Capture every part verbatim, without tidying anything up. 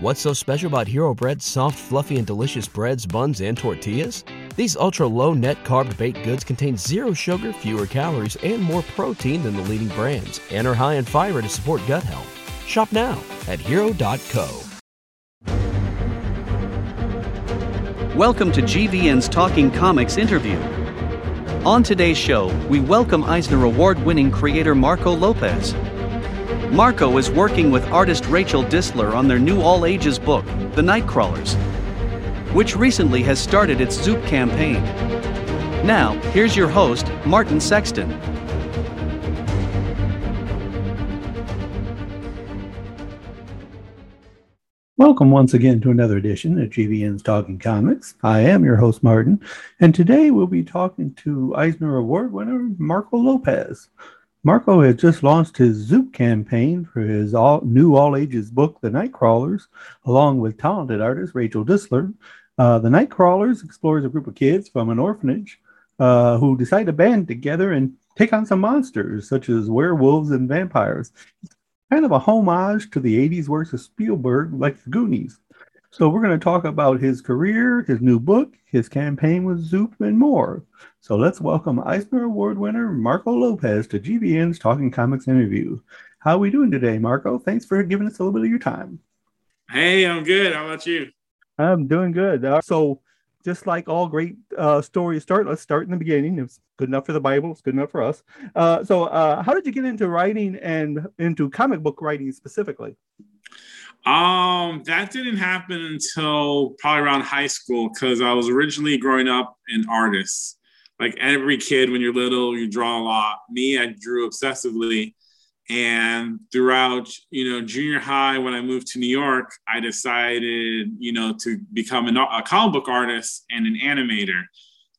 What's so special about Hero Bread's soft, fluffy, and delicious breads, buns, and tortillas? These ultra-low net-carb baked goods contain zero sugar, fewer calories, and more protein than the leading brands, and are high in fiber to support gut health. Shop now at Hero dot co. Welcome to G V N's Talking Comics interview. On today's show, we welcome Eisner Award-winning creator Marco Lopez. Marco is working with artist Rachel Distler on their new all-ages book, The Nightcrawlers, which recently has started its Zoop campaign. Now, here's your host, Martin Sexton. Welcome once again to another edition of G V N's Talking Comics. I am your host, Martin, and today we'll be talking to Eisner Award winner Marco Lopez. Marco has just launched his Zoop campaign for his all, new all-ages book, The Nightcrawlers, along with talented artist Rachel Distler. Uh, The Nightcrawlers explores a group of kids from an orphanage uh, who decide to band together and take on some monsters, such as werewolves and vampires. It's kind of a homage to the eighties works of Spielberg, like The Goonies. So we're going to talk about his career, his new book, his campaign with Zoop, and more. So let's welcome Eisner Award winner Marco Lopez to G V N's Talking Comics interview. How are we doing today, Marco? Thanks for giving us a little bit of your time. Hey, I'm good. How about you? I'm doing good. So just like all great uh, stories start, let's start in the beginning. It's good enough for the Bible. It's good enough for us. Uh, so uh, how did you get into writing and into comic book writing specifically? Um, that didn't happen until probably around high school, because I was originally growing up an artist. Like every kid, when you're little, you draw a lot. Me, I drew obsessively. And throughout, you know, junior high, when I moved to New York, I decided, you know, to become an, a comic book artist and an animator.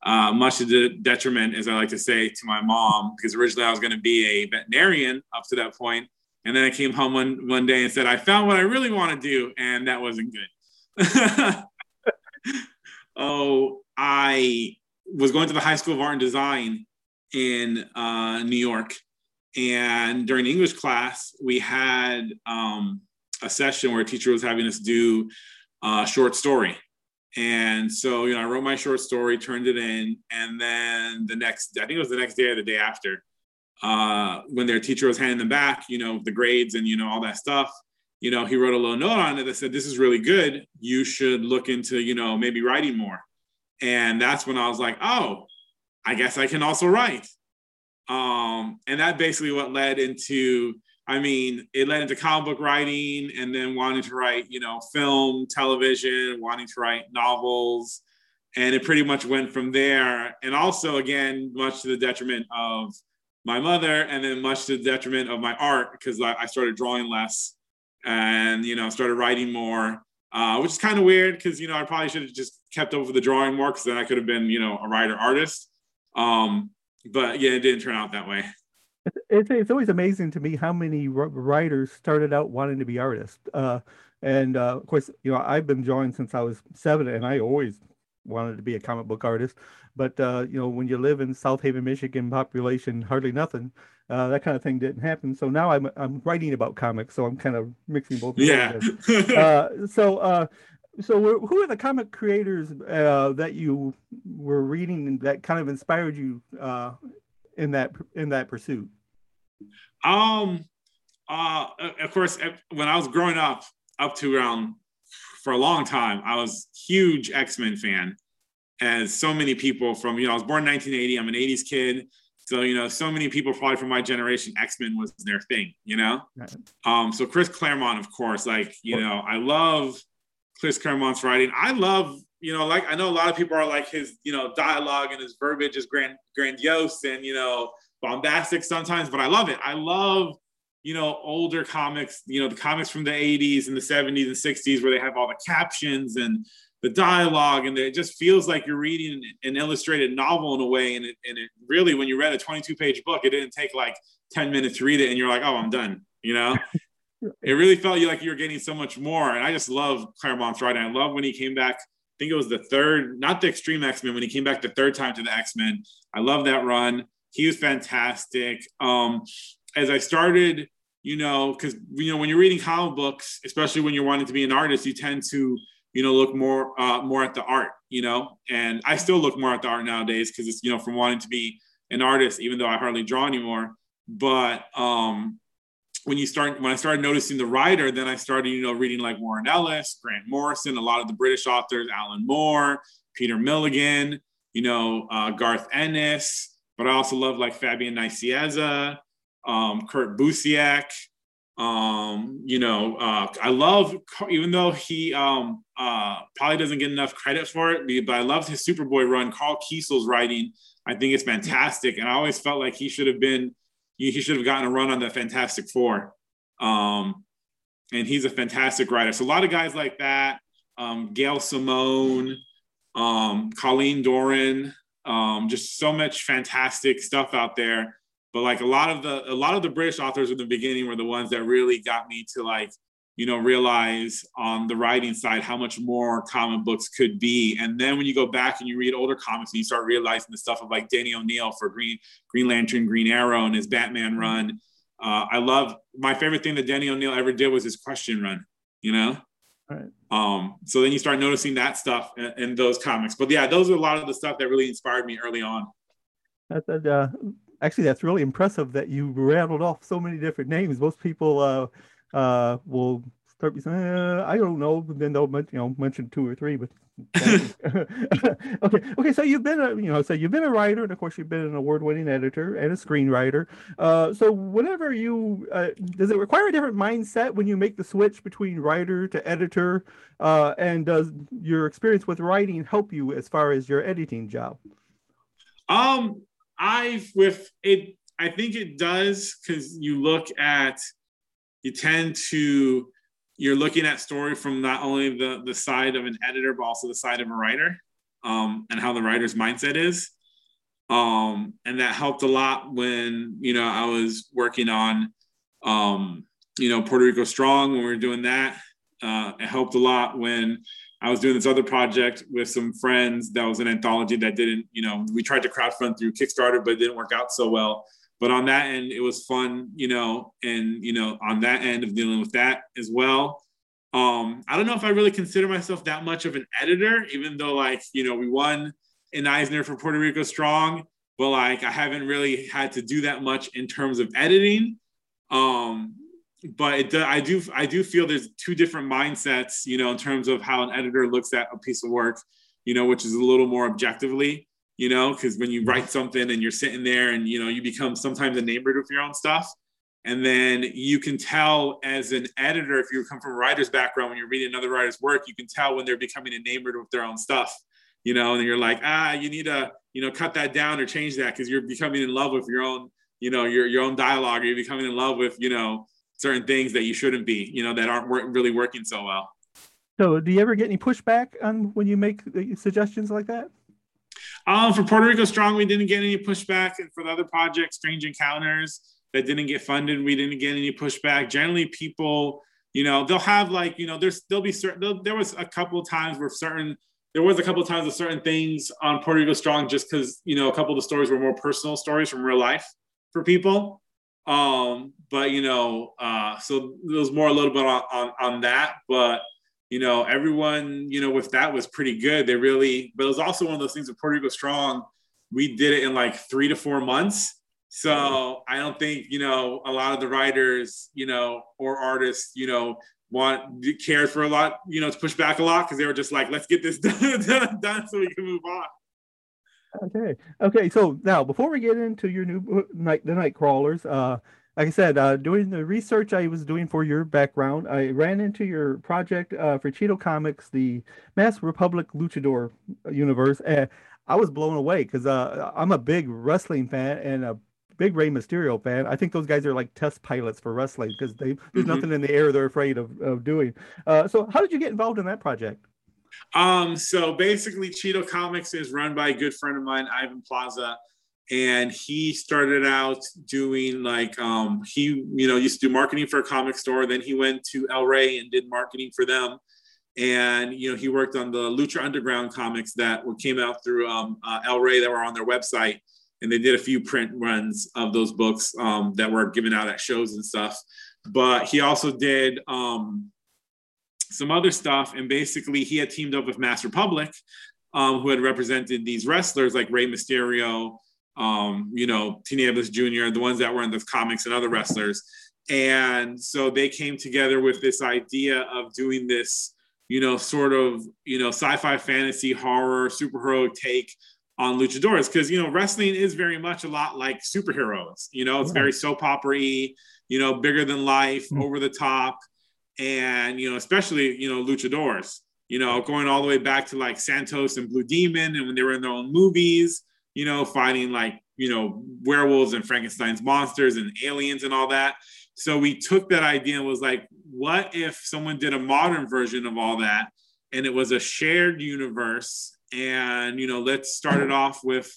Uh, much to the detriment, as I like to say, to my mom, because originally I was going to be a veterinarian up to that point. And then I came home one, one day and said, I found what I really want to do. And that wasn't good. Oh, I was going to the High School of Art and Design in uh, New York. And during English class, we had um, a session where a teacher was having us do a short story. And so, you know, I wrote my short story, turned it in. And then the next, I think it was the next day or the day after, Uh, when their teacher was handing them back, you know, the grades and, you know, all that stuff, you know, he wrote a little note on it that said, this is really good. You should look into, you know, maybe writing more. And that's when I was like, oh, I guess I can also write. Um, and that basically what led into, I mean, it led into comic book writing and then wanting to write, you know, film, television, wanting to write novels. And it pretty much went from there. And also, again, much to the detriment of my mother, and then much to the detriment of my art, because I, I started drawing less and, you know, started writing more, uh, which is kind of weird because, you know, I probably should have just kept up with the drawing more, because then I could have been, you know, a writer artist. Um, but yeah, it didn't turn out that way. It's, it's always amazing to me how many writers started out wanting to be artists. Uh, and uh, of course, you know, I've been drawing since I was seven, and I always wanted to be a comic book artist. But, uh, you know, when you live in South Haven, Michigan, population hardly nothing, uh, that kind of thing didn't happen. So now I'm I'm writing about comics, so I'm kind of mixing both. Yeah. uh, so, uh, so who are the comic creators uh, that you were reading that kind of inspired you uh, in that in that pursuit? Um, uh, of course, when I was growing up, up to around for a long time, I was huge X-Men fan. As so many people from, you know, I was born in nineteen eighty, I'm an eighties kid. So, you know, so many people probably from my generation, X-Men was their thing, you know? Right. Um, so Chris Claremont, of course, like, you okay. know, I love Chris Claremont's writing. I love, you know, like, I know a lot of people are like his, you know, dialogue and his verbiage is grand, grandiose and, you know, bombastic sometimes, but I love it. I love, you know, older comics, you know, the comics from the eighties and the seventies and sixties where they have all the captions and the dialogue, and it just feels like you're reading an illustrated novel in a way. And it, and it really, when you read a twenty-two page book, it didn't take like ten minutes to read it, and you're like, oh, I'm done. You know, it really felt like you were getting so much more. And I just love Claremont's writing. I love when he came back. I think it was the third, not the Extreme X-Men, when he came back the third time to the X-Men. I love that run. He was fantastic. Um, as I started you know, because, you know, when you're reading comic books, especially when you're wanting to be an artist, you tend to, you know, look more uh, more at the art, you know, and I still look more at the art nowadays because it's, you know, from wanting to be an artist, even though I hardly draw anymore. But um, when you start, when I started noticing the writer, then I started, you know, reading like Warren Ellis, Grant Morrison, a lot of the British authors, Alan Moore, Peter Milligan, you know, uh, Garth Ennis, but I also love like Fabian Nicieza, um, Kurt Busiek. Um, you know, uh, I love, even though he um, uh, probably doesn't get enough credit for it, but I loved his Superboy run. Carl Kesel's writing, I think it's fantastic. And I always felt like he should have been, he should have gotten a run on the Fantastic Four. Um, and he's a fantastic writer. So a lot of guys like that, um, Gail Simone, um, Colleen Doran, um, just so much fantastic stuff out there. But like a lot of the a lot of the British authors in the beginning were the ones that really got me to like, you know, realize on the writing side how much more comic books could be. And then when you go back and you read older comics and you start realizing the stuff of like Danny O'Neill for Green Green Lantern, Green Arrow, and his Batman run. Uh, I love my favorite thing that Danny O'Neill ever did was his Question run. You know, all right. Um, so then you start noticing that stuff in, in those comics. But yeah, those are a lot of the stuff that really inspired me early on. That's a. Uh... Actually, that's really impressive that you rattled off so many different names. Most people uh, uh, will start be saying, uh, "I don't know," but then they'll mention, you know, mention two or three. But okay, okay. So you've been a, you know, so you've been a writer, and of course, you've been an award-winning editor and a screenwriter. Uh, so, whenever you uh, does it require a different mindset when you make the switch between writer to editor? Uh, and does your experience with writing help you as far as your editing job? Um. I've with it, I think it does because you look at, you tend to, you're looking at story from not only the, the side of an editor, but also the side of a writer um, and how the writer's mindset is. Um, and that helped a lot when, you know, I was working on, um, you know, Puerto Rico Strong when we were doing that. Uh, it helped a lot when I was doing this other project with some friends that was an anthology that didn't, you know, we tried to crowdfund through Kickstarter, but it didn't work out so well. But on that end, it was fun, you know, and, you know, on that end of dealing with that as well. Um, I don't know if I really consider myself that much of an editor, even though like, you know, we won in Eisner for Puerto Rico Strong, but like, I haven't really had to do that much in terms of editing. Um, But it, I do I do feel there's two different mindsets, you know, in terms of how an editor looks at a piece of work, you know, which is a little more objectively, you know, because when you write something and you're sitting there and, you know, you become sometimes enamored with your own stuff. And then you can tell as an editor, if you come from a writer's background, when you're reading another writer's work, you can tell when they're becoming enamored with their own stuff, you know, and you're like, ah, you need to, you know, cut that down or change that because you're becoming in love with your own, you know, your, your own dialogue, or you're becoming in love with, you know, certain things that you shouldn't be, you know, that aren't work, really working so well. So do you ever get any pushback on when you make suggestions like that? Um, for Puerto Rico Strong, we didn't get any pushback. And for the other project, Strange Encounters, that didn't get funded, we didn't get any pushback. Generally people, you know, they'll have like, you know, there's there'll be certain, there was a couple of times where certain, there was a couple of times of certain things on Puerto Rico Strong, just because, you know, a couple of the stories were more personal stories from real life for people. Um, but, you know, uh, so there was more a little bit on, on, on that, but, you know, everyone, you know, with that was pretty good. They really, but it was also one of those things with Puerto Rico Strong, we did it in like three to four months. So I don't think, you know, a lot of the writers, you know, or artists, you know, want, cared for a lot, you know, to push back a lot. Cause they were just like, let's get this done, done, done so we can move on. Okay. Okay. So now, before we get into your new book, night, the Nightcrawlers, uh, like I said, uh, doing the research I was doing for your background, I ran into your project uh, for Cheeto Comics, the Mass Republic Luchador Universe, and I was blown away because uh, I'm a big wrestling fan and a big Rey Mysterio fan. I think those guys are like test pilots for wrestling because there's mm-hmm. nothing in the air they're afraid of, of doing. Uh, so how did you get involved in that project? Um, so basically Cheeto Comics is run by a good friend of mine, Ivan Plaza, and he started out doing like, um, he, you know, used to do marketing for a comic store. Then he went to El Rey and did marketing for them. And, you know, he worked on the Lucha Underground comics that came out through, um, uh, El Rey that were on their website. And they did a few print runs of those books, um, that were given out at shows and stuff. But he also did um, some other stuff. And basically, he had teamed up with Mass Republic, um, who had represented these wrestlers like Rey Mysterio, um, you know, Tinieblas Junior, the ones that were in the comics, and other wrestlers. And so they came together with this idea of doing this, you know, sort of, you know, sci-fi, fantasy, horror, superhero take on luchadores, because, you know, wrestling is very much a lot like superheroes. You know, it's yeah. very soap opera-y, you know, bigger than life, mm-hmm. over the top. And, you know, especially, you know, luchadores, you know, going all the way back to like Santos and Blue Demon, and when they were in their own movies, you know, fighting like, you know, werewolves and Frankenstein's monsters and aliens and all that. So we took that idea and was like, what if someone did a modern version of all that, and it was a shared universe? And, you know, let's start it off with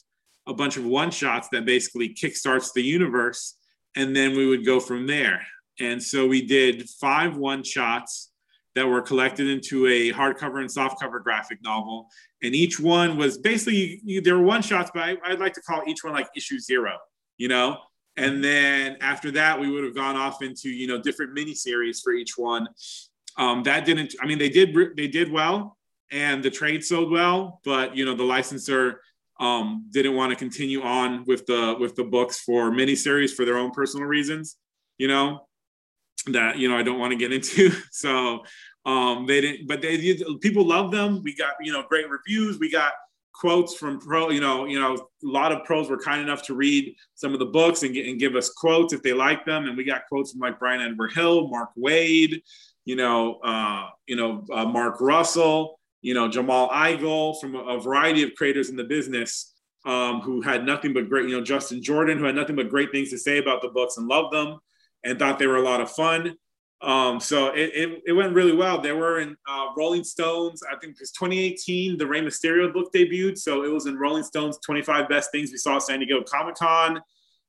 a bunch of one shots that basically kickstarts the universe, and then we would go from there. And so we did five one shots that were collected into a hardcover and softcover graphic novel. And each one was basically, you, there were one shots, but I, I'd like to call each one like issue zero, you know? And then after that, we would have gone off into, you know, different miniseries for each one. Um, that didn't, I mean, they did, they did well, and the trade sold well, but, you know, the licensor um, didn't want to continue on with the, with the books for miniseries for their own personal reasons, you know, that, you know, I don't want to get into. So um, they didn't, but they did, people loved them. We got, you know, great reviews. We got quotes from pro, you know, you know, a lot of pros were kind enough to read some of the books and, get, and give us quotes if they liked them. And we got quotes from like Brian Edward Hill, Mark Waid, you know, uh, you know, uh, Mark Russell, you know, Jamal Igle, from a, a variety of creators in the business um, who had nothing but great, you know, Justin Jordan, who had nothing but great things to say about the books and loved them and thought they were a lot of fun. Um, so it, it, it went really well. They were in uh, Rolling Stone's, I think it was twenty eighteen, the Rey Mysterio book debuted. So it was in Rolling Stone's twenty-five Best Things We Saw at San Diego Comic-Con.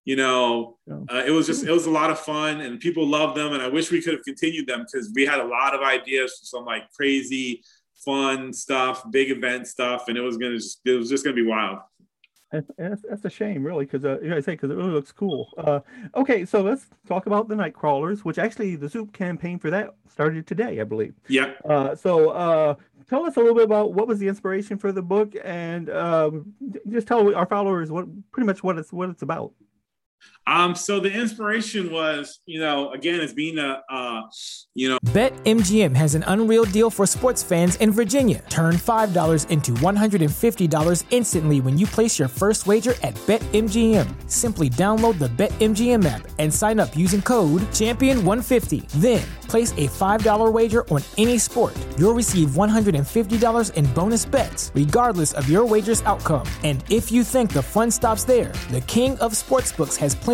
You know, uh, it was just, it was a lot of fun, and people loved them. And I wish we could have continued them, because we had a lot of ideas for some like crazy, fun stuff, big event stuff. And it was going to just, it was just going to be wild. That's, that's a shame, really, because uh, I say because it really looks cool. Uh, okay, so let's talk about the Nightcrawlers, which actually the Zoop campaign for that started today, I believe. Yeah. Uh, so uh, tell us a little bit about what was the inspiration for the book, and uh, just tell our followers what pretty much what it's what it's about. Um, so the inspiration was, you know, again, it's being a, uh, you know. BetMGM has an unreal deal for sports fans in Virginia. Turn five dollars into one hundred fifty dollars instantly when you place your first wager at BetMGM. Simply download the BetMGM app and sign up using code champion one fifty. Then place a five dollars wager on any sport. You'll receive one hundred fifty dollars in bonus bets, regardless of your wager's outcome. And if you think the fun stops there, the King of Sportsbooks has plenty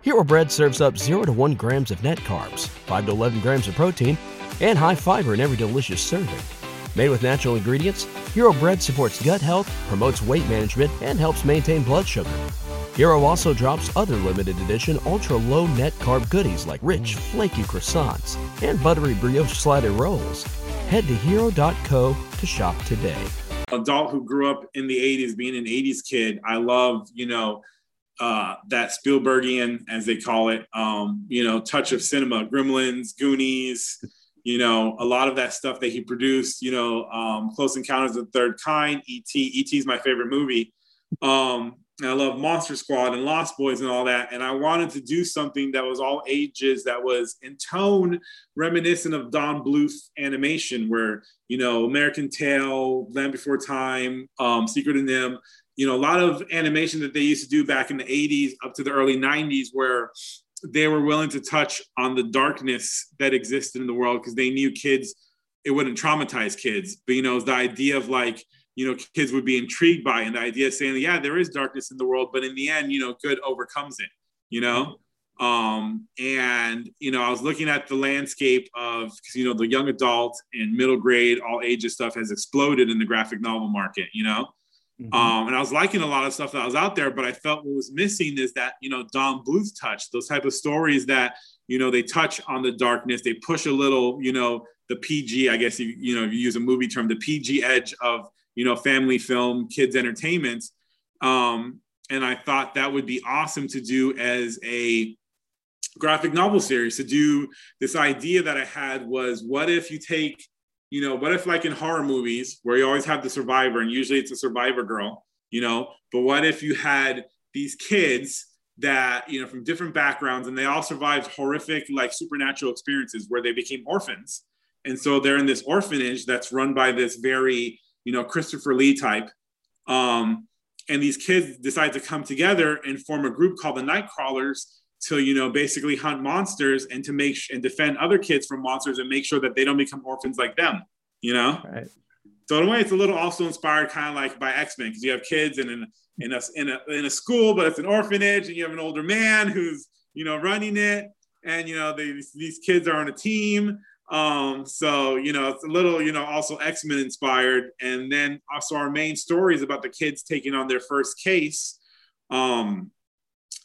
Hero Bread serves up zero to one grams of net carbs, five to eleven grams of protein, and high fiber in every delicious serving. Made with natural ingredients, Hero Bread supports gut health, promotes weight management, and helps maintain blood sugar. Hero also drops other limited edition ultra-low net carb goodies like rich, flaky croissants and buttery brioche slider rolls. Head to hero dot co to shop today. Adult who grew up in the eighties, being an eighties kid, I love, you know, Uh, that Spielbergian, as they call it, um, you know, touch of cinema, Gremlins, Goonies, you know, a lot of that stuff that he produced, you know, um, Close Encounters of the Third Kind, E T. E T is my favorite movie. Um, I love Monster Squad and Lost Boys and all that. And I wanted to do something that was all ages, that was in tone reminiscent of Don Bluth animation, where, you know, American Tail, Land Before Time, um, Secret of Nim. You know, a lot of animation that they used to do back in the eighties up to the early nineties, where they were willing to touch on the darkness that existed in the world, because they knew kids it wouldn't traumatize kids, but, you know, the idea of like, you know, kids would be intrigued by, and the idea of saying, yeah, there is darkness in the world, but in the end, you know, good overcomes it, you know? Um, and, you know, I was looking at the landscape of, cause, you know, the young adult and middle grade, all ages stuff has exploded in the graphic novel market, you know? Mm-hmm. Um, and I was liking a lot of stuff that was out there, but I felt what was missing is that, you know, Don Bluth touch, those type of stories that, you know, they touch on the darkness, they push a little, you know, the P G, I guess, you, you know, you use a movie term, the P G edge of, you know, family film, kids entertainment. Um, and I thought that would be awesome to do as a graphic novel series, to do this idea that I had was, what if you take, you know, what if like in horror movies where you always have the survivor, and usually it's a survivor girl, you know, but what if you had these kids that, you know, from different backgrounds, and they all survived horrific, like supernatural experiences where they became orphans. And so they're in this orphanage that's run by this very, you know, Christopher Lee type. Um, and these kids decide to come together and form a group called the Nightcrawlers to, you know, basically hunt monsters and to make sh- and defend other kids from monsters and make sure that they don't become orphans like them, you know? Right. So in a way, it's a little also inspired kind of like by X-Men, because you have kids in, an, in, a, in, a, in a school, but it's an orphanage, and you have an older man who's, you know, running it. And, you know, they, these kids are on a team. Um, so, you know, it's a little, you know, also X-Men inspired. And then also our main story is about the kids taking on their first case. Um,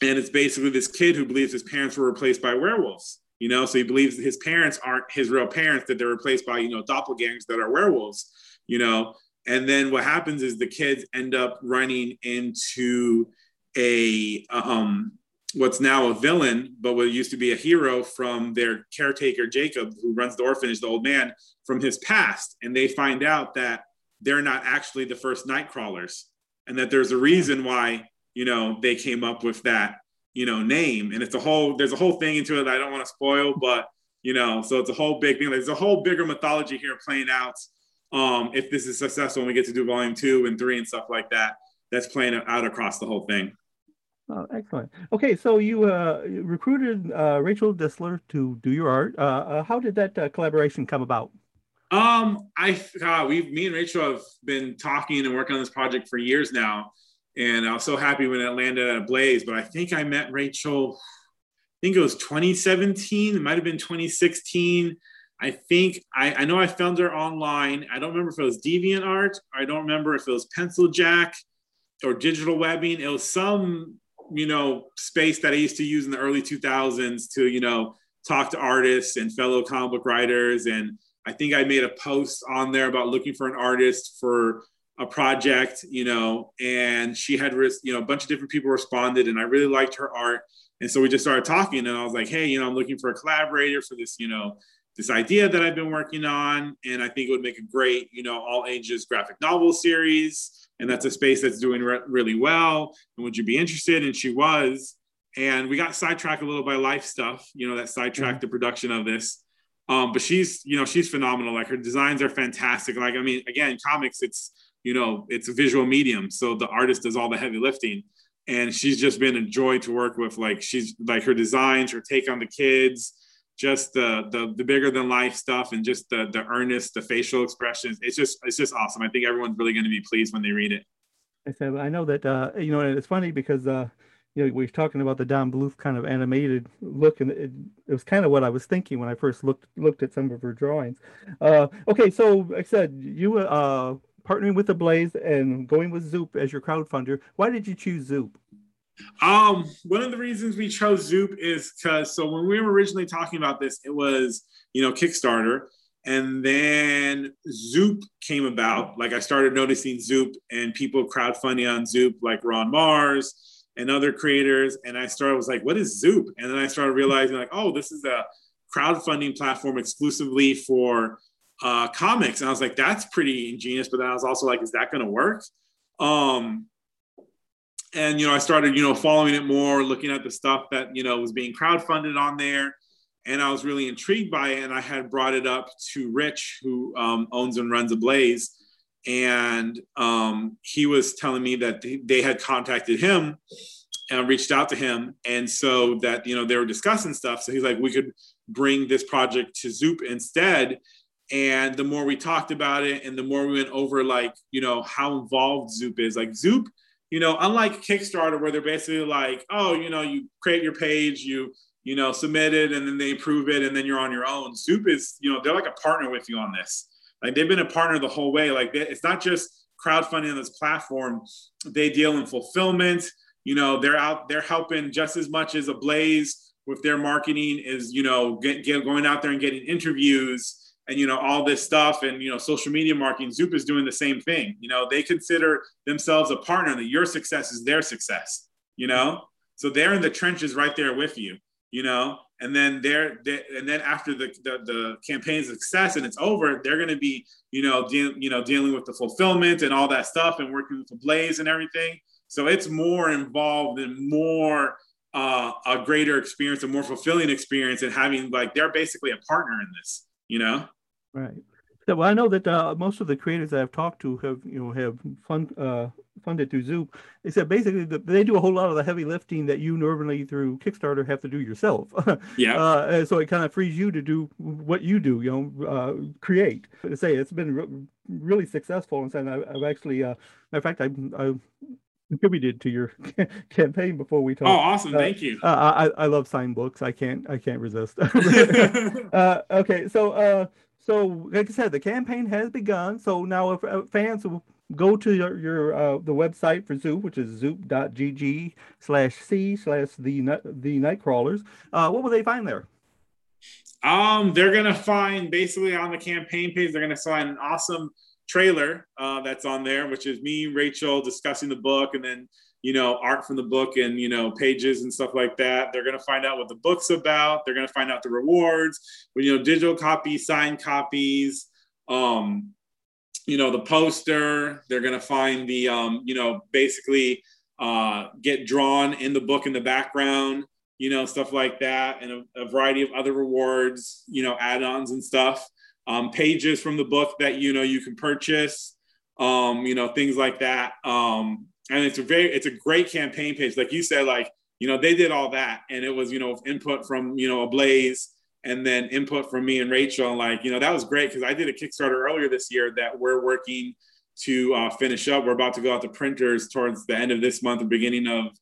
and it's basically this kid who believes his parents were replaced by werewolves, you know, so he believes that his parents aren't his real parents, that they're replaced by, you know, doppelgangers that are werewolves, you know. And then what happens is the kids end up running into a, um, what's now a villain, but what used to be a hero from their caretaker, Jacob, who runs the orphanage, the old man, from his past. And they find out that they're not actually the first Nightcrawlers, and that there's a reason why, you know, they came up with that, you know, name. And it's a whole, there's a whole thing into it that I don't want to spoil, but, you know, so it's a whole big thing. There's a whole bigger mythology here playing out. Um, if this is successful and we get to do volume two and three and stuff like that, that's playing out across the whole thing. Oh, excellent. Okay, so you uh, recruited uh, Rachel Distler to do your art. Uh, uh, how did that uh, collaboration come about? Um, I uh, we, me and Rachel have been talking and working on this project for years now, and I was so happy when it landed at Ablaze. But I think I met Rachel, I think it was twenty seventeen. It might have been twenty sixteen. I think I, I know I found her online. I don't remember if it was DeviantArt, or I don't remember if it was PencilJack or Digital Webbing. It was some, you know, space that I used to use in the early two thousands to, you know, talk to artists and fellow comic book writers. And I think I made a post on there about looking for an artist for a project, you know, and she had, you know, a bunch of different people responded, and I really liked her art. And so we just started talking, and I was like, hey, you know, I'm looking for a collaborator for this, you know, this idea that I've been working on. And I think it would make a great, you know, all ages graphic novel series. And that's a space that's doing re- really well. And would you be interested? And she was. And we got sidetracked a little by life stuff, you know, that sidetracked the production of this. Um, but she's, you know, she's phenomenal. Like, her designs are fantastic. Like, I mean, again, comics, it's, you know, it's a visual medium. So the artist does all the heavy lifting. And she's just been a joy to work with. Like, she's, like, her designs, her take on the kids, just the the, the bigger than life stuff, and just the the earnest, the facial expressions. It's just it's just awesome. I think everyone's really going to be pleased when they read it. I said, I know that uh, you know, and it's funny because uh, you know, we're talking about the Don Bluth kind of animated look, and it, it was kind of what I was thinking when I first looked looked at some of her drawings. Uh, okay, so like I said, you uh, partnering with Ablaze and going with Zoop as your crowdfunder. Why did you choose Zoop? Um, one of the reasons we chose Zoop is because, so when we were originally talking about this, it was, you know, Kickstarter, and then Zoop came about. Like, I started noticing Zoop and people crowdfunding on Zoop, like Ron Mars and other creators. And I started, I was like, what is Zoop? And then I started realizing, like, oh, this is a crowdfunding platform exclusively for, uh, comics. And I was like, that's pretty ingenious. But then I was also like, is that going to work? Um, And, you know, I started, you know, following it more, looking at the stuff that, you know, was being crowdfunded on there. And I was really intrigued by it. And I had brought it up to Rich, who um, owns and runs Ablaze. And um, he was telling me that they, they had contacted him and reached out to him. And so that, you know, they were discussing stuff. So he's like, we could bring this project to Zoop instead. And the more we talked about it and the more we went over, like, you know, how involved Zoop is. Like Zoop, you know, unlike Kickstarter, where they're basically like, oh, you know, you create your page, you, you know, submit it, and then they approve it, and then you're on your own. Zoop is, you know, they're like a partner with you on this. Like, they've been a partner the whole way. Like, they, it's not just crowdfunding on this platform. They deal in fulfillment. You know, they're out, they're helping just as much as Ablaze with their marketing is, you know, get, get going out there and getting interviews. And, you know, all this stuff and, you know, social media marketing, Zoop is doing the same thing. You know, they consider themselves a partner, that your success is their success, you know? So they're in the trenches right there with you, you know? And then they're, they, and then after the, the, the campaign's success and it's over, they're going to be, you know, de- you know, dealing with the fulfillment and all that stuff and working with Ablaze and everything. So it's more involved and more uh, a greater experience, a more fulfilling experience, and having, like, they're basically a partner in this, you know? Right. So I know that uh, most of the creators that I've talked to have, you know, have fund, uh, funded through Zoop. Except basically the, they do a whole lot of the heavy lifting that you normally through Kickstarter have to do yourself. Yeah. Uh, and so it kind of frees you to do what you do, you know, uh, create. So to say, it's been re- really successful. And I've, I've actually, uh, matter of fact, I, I contributed to your campaign before we talked. Oh, awesome! Uh, Thank you. Uh, I I love signed books. I can't I can't resist. uh, okay, so. Uh, So, like I said, the campaign has begun. So now, if uh, fans will go to your, your uh, the website for Zoop, which is zoop dot g g slash c slash the Nightcrawlers, uh, what will they find there? Um, they're gonna find, basically on the campaign page, they're gonna find an awesome trailer uh, that's on there, which is me, Rachel, discussing the book, and then, you know, art from the book and, you know, pages and stuff like that. They're going to find out what the book's about. They're going to find out the rewards, you know, digital copies, signed copies, um, you know, the poster. They're going to find the, um, you know, basically uh, get drawn in the book in the background, you know, stuff like that. And a, a variety of other rewards, you know, add-ons and stuff, um, pages from the book that, you know, you can purchase, um, you know, things like that. Um, And it's a very, it's a great campaign page. Like you said, like, you know, they did all that. And it was, you know, input from, you know, Ablaze, and then input from me and Rachel. And, like, you know, that was great, because I did a Kickstarter earlier this year that we're working to uh, finish up. We're about to go out to printers towards the end of this month, the beginning of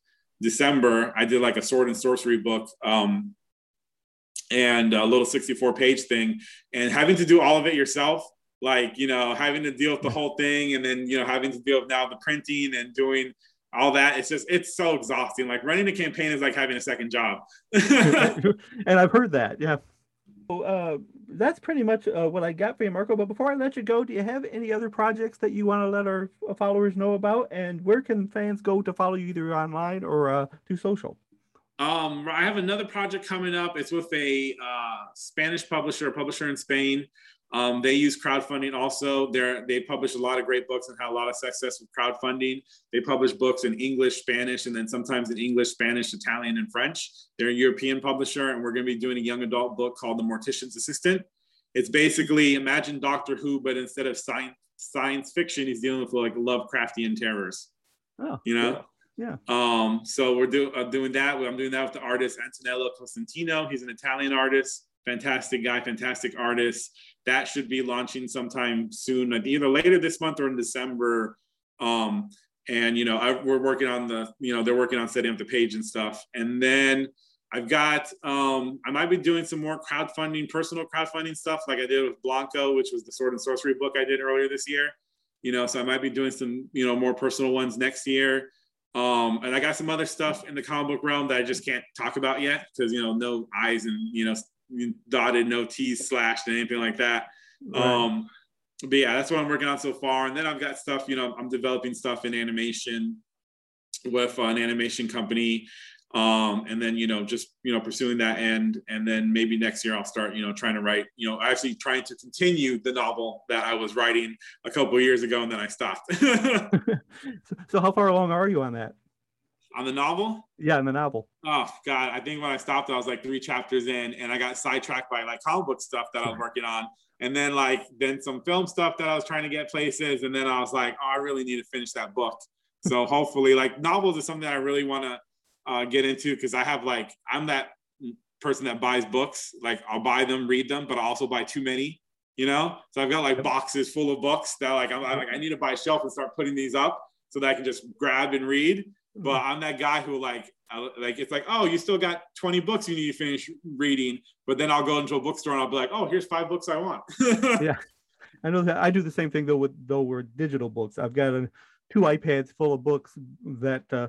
December. I did like a sword and sorcery book um, and a little sixty-four page thing, and having to do all of it yourself. Like, you know, having to deal with the whole thing, and then, you know, having to deal with now the printing and doing all that. It's just, it's so exhausting. Like, running a campaign is like having a second job. And I've heard that. Yeah. So, uh, that's pretty much uh, what I got for you, Marco. But before I let you go, do you have any other projects that you want to let our followers know about? And where can fans go to follow you, either online or uh, through social? Um, I have another project coming up. It's with a uh, Spanish publisher, a publisher in Spain. Um, they use crowdfunding also. They're, they publish a lot of great books and have a lot of success with crowdfunding. They publish books in English, Spanish, and then sometimes in English, Spanish, Italian, and French. They're a European publisher, and we're going to be doing a young adult book called The Mortician's Assistant. It's basically, imagine Doctor Who, but instead of science, science fiction, he's dealing with, like, Lovecraftian terrors. Oh, you know? Yeah. Yeah. Um, so we're do, uh, doing that. I'm doing that with the artist Antonello Costantino. He's an Italian artist. Fantastic guy, fantastic artist. That should be launching sometime soon, either later this month or in December. Um, and, you know, I, we're working on the, you know, they're working on setting up the page and stuff. And then I've got, um, I might be doing some more crowdfunding, personal crowdfunding stuff, like I did with Blanco, which was the sword and sorcery book I did earlier this year. You know, so I might be doing some, you know, more personal ones next year. Um, and I got some other stuff in the comic book realm that I just can't talk about yet, because, you know, no I's and, you know, dotted, no T's slashed and anything like that. Right. Um, but yeah, that's what I'm working on so far. And then I've got stuff, you know, I'm developing stuff in animation with an animation company. Um, and then, you know, just, you know, pursuing that end. And then maybe next year I'll start, you know, trying to write, you know, actually trying to continue the novel that I was writing a couple of years ago, and then I stopped. So how far along are you on that? On the novel? Yeah, on the novel. Oh, God. I think when I stopped, I was like three chapters in, and I got sidetracked by, like, comic book stuff that I was working on. And then, like, then some film stuff that I was trying to get places. And then I was like, oh, I really need to finish that book. So hopefully, like, novels is something I really want to uh, get into, because I have, like, I'm that person that buys books. Like, I'll buy them, read them, but I also buy too many. you know? So I've got like boxes full of books that like, I'm, I'm like, I need to buy a shelf and start putting these up so that I can just grab and read. But I'm that guy who like, I, like, it's like, oh, you still got twenty books you need to finish reading, but then I'll go into a bookstore and I'll be like, oh, here's five books I want. Yeah. I know that I do the same thing though with, though with digital books. I've got a, two iPads full of books that, uh,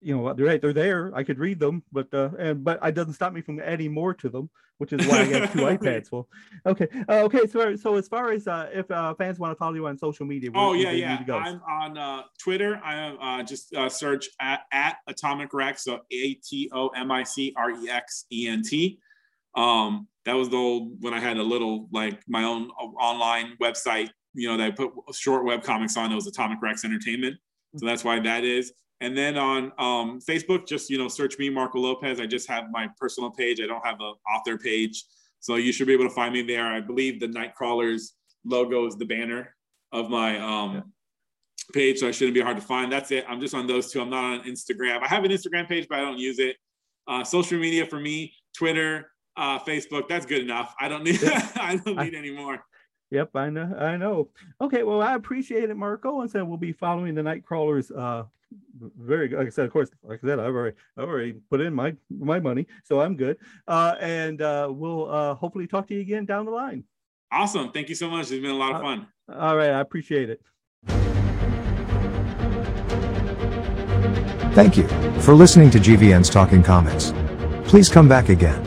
you know, they're, they're there. I could read them, but, uh, and, but it doesn't stop me from adding more to them, which is why I got two iPads full. Okay. Uh, okay. So, so as far as, uh, if, uh, fans want to follow you on social media. Where, oh yeah. Yeah. I'm on, uh, Twitter. I, uh, just, uh, search at, at Atomic Rex. So A T O M I C R E X E N T. Um, that was the old, when I had a little, like my own online website, you know, that I put short web comics on, it was Atomic Rex Entertainment. So that's why that is. And then on um, Facebook, just, you know, search me, Marco Lopez. I just have my personal page. I don't have an author page. So you should be able to find me there. I believe the Nightcrawlers logo is the banner of my um, yeah. page. So I shouldn't be hard to find. That's it. I'm just on those two. I'm not on Instagram. I have an Instagram page, but I don't use it. Uh, social media for me, Twitter, uh, Facebook, that's good enough. I don't need, yeah. I don't need I- any more. Yep, I know. I know. Okay, well, I appreciate it, Marco, and so we'll be following the Nightcrawlers. Uh, very good. Like I said, of course, like I said, I've already, I've already put in my my money, so I'm good. Uh, and uh, we'll uh, hopefully talk to you again down the line. Awesome. Thank you so much. It's been a lot of fun. Uh, all right, I appreciate it. Thank you for listening to G V N's Talking Comics. Please come back again.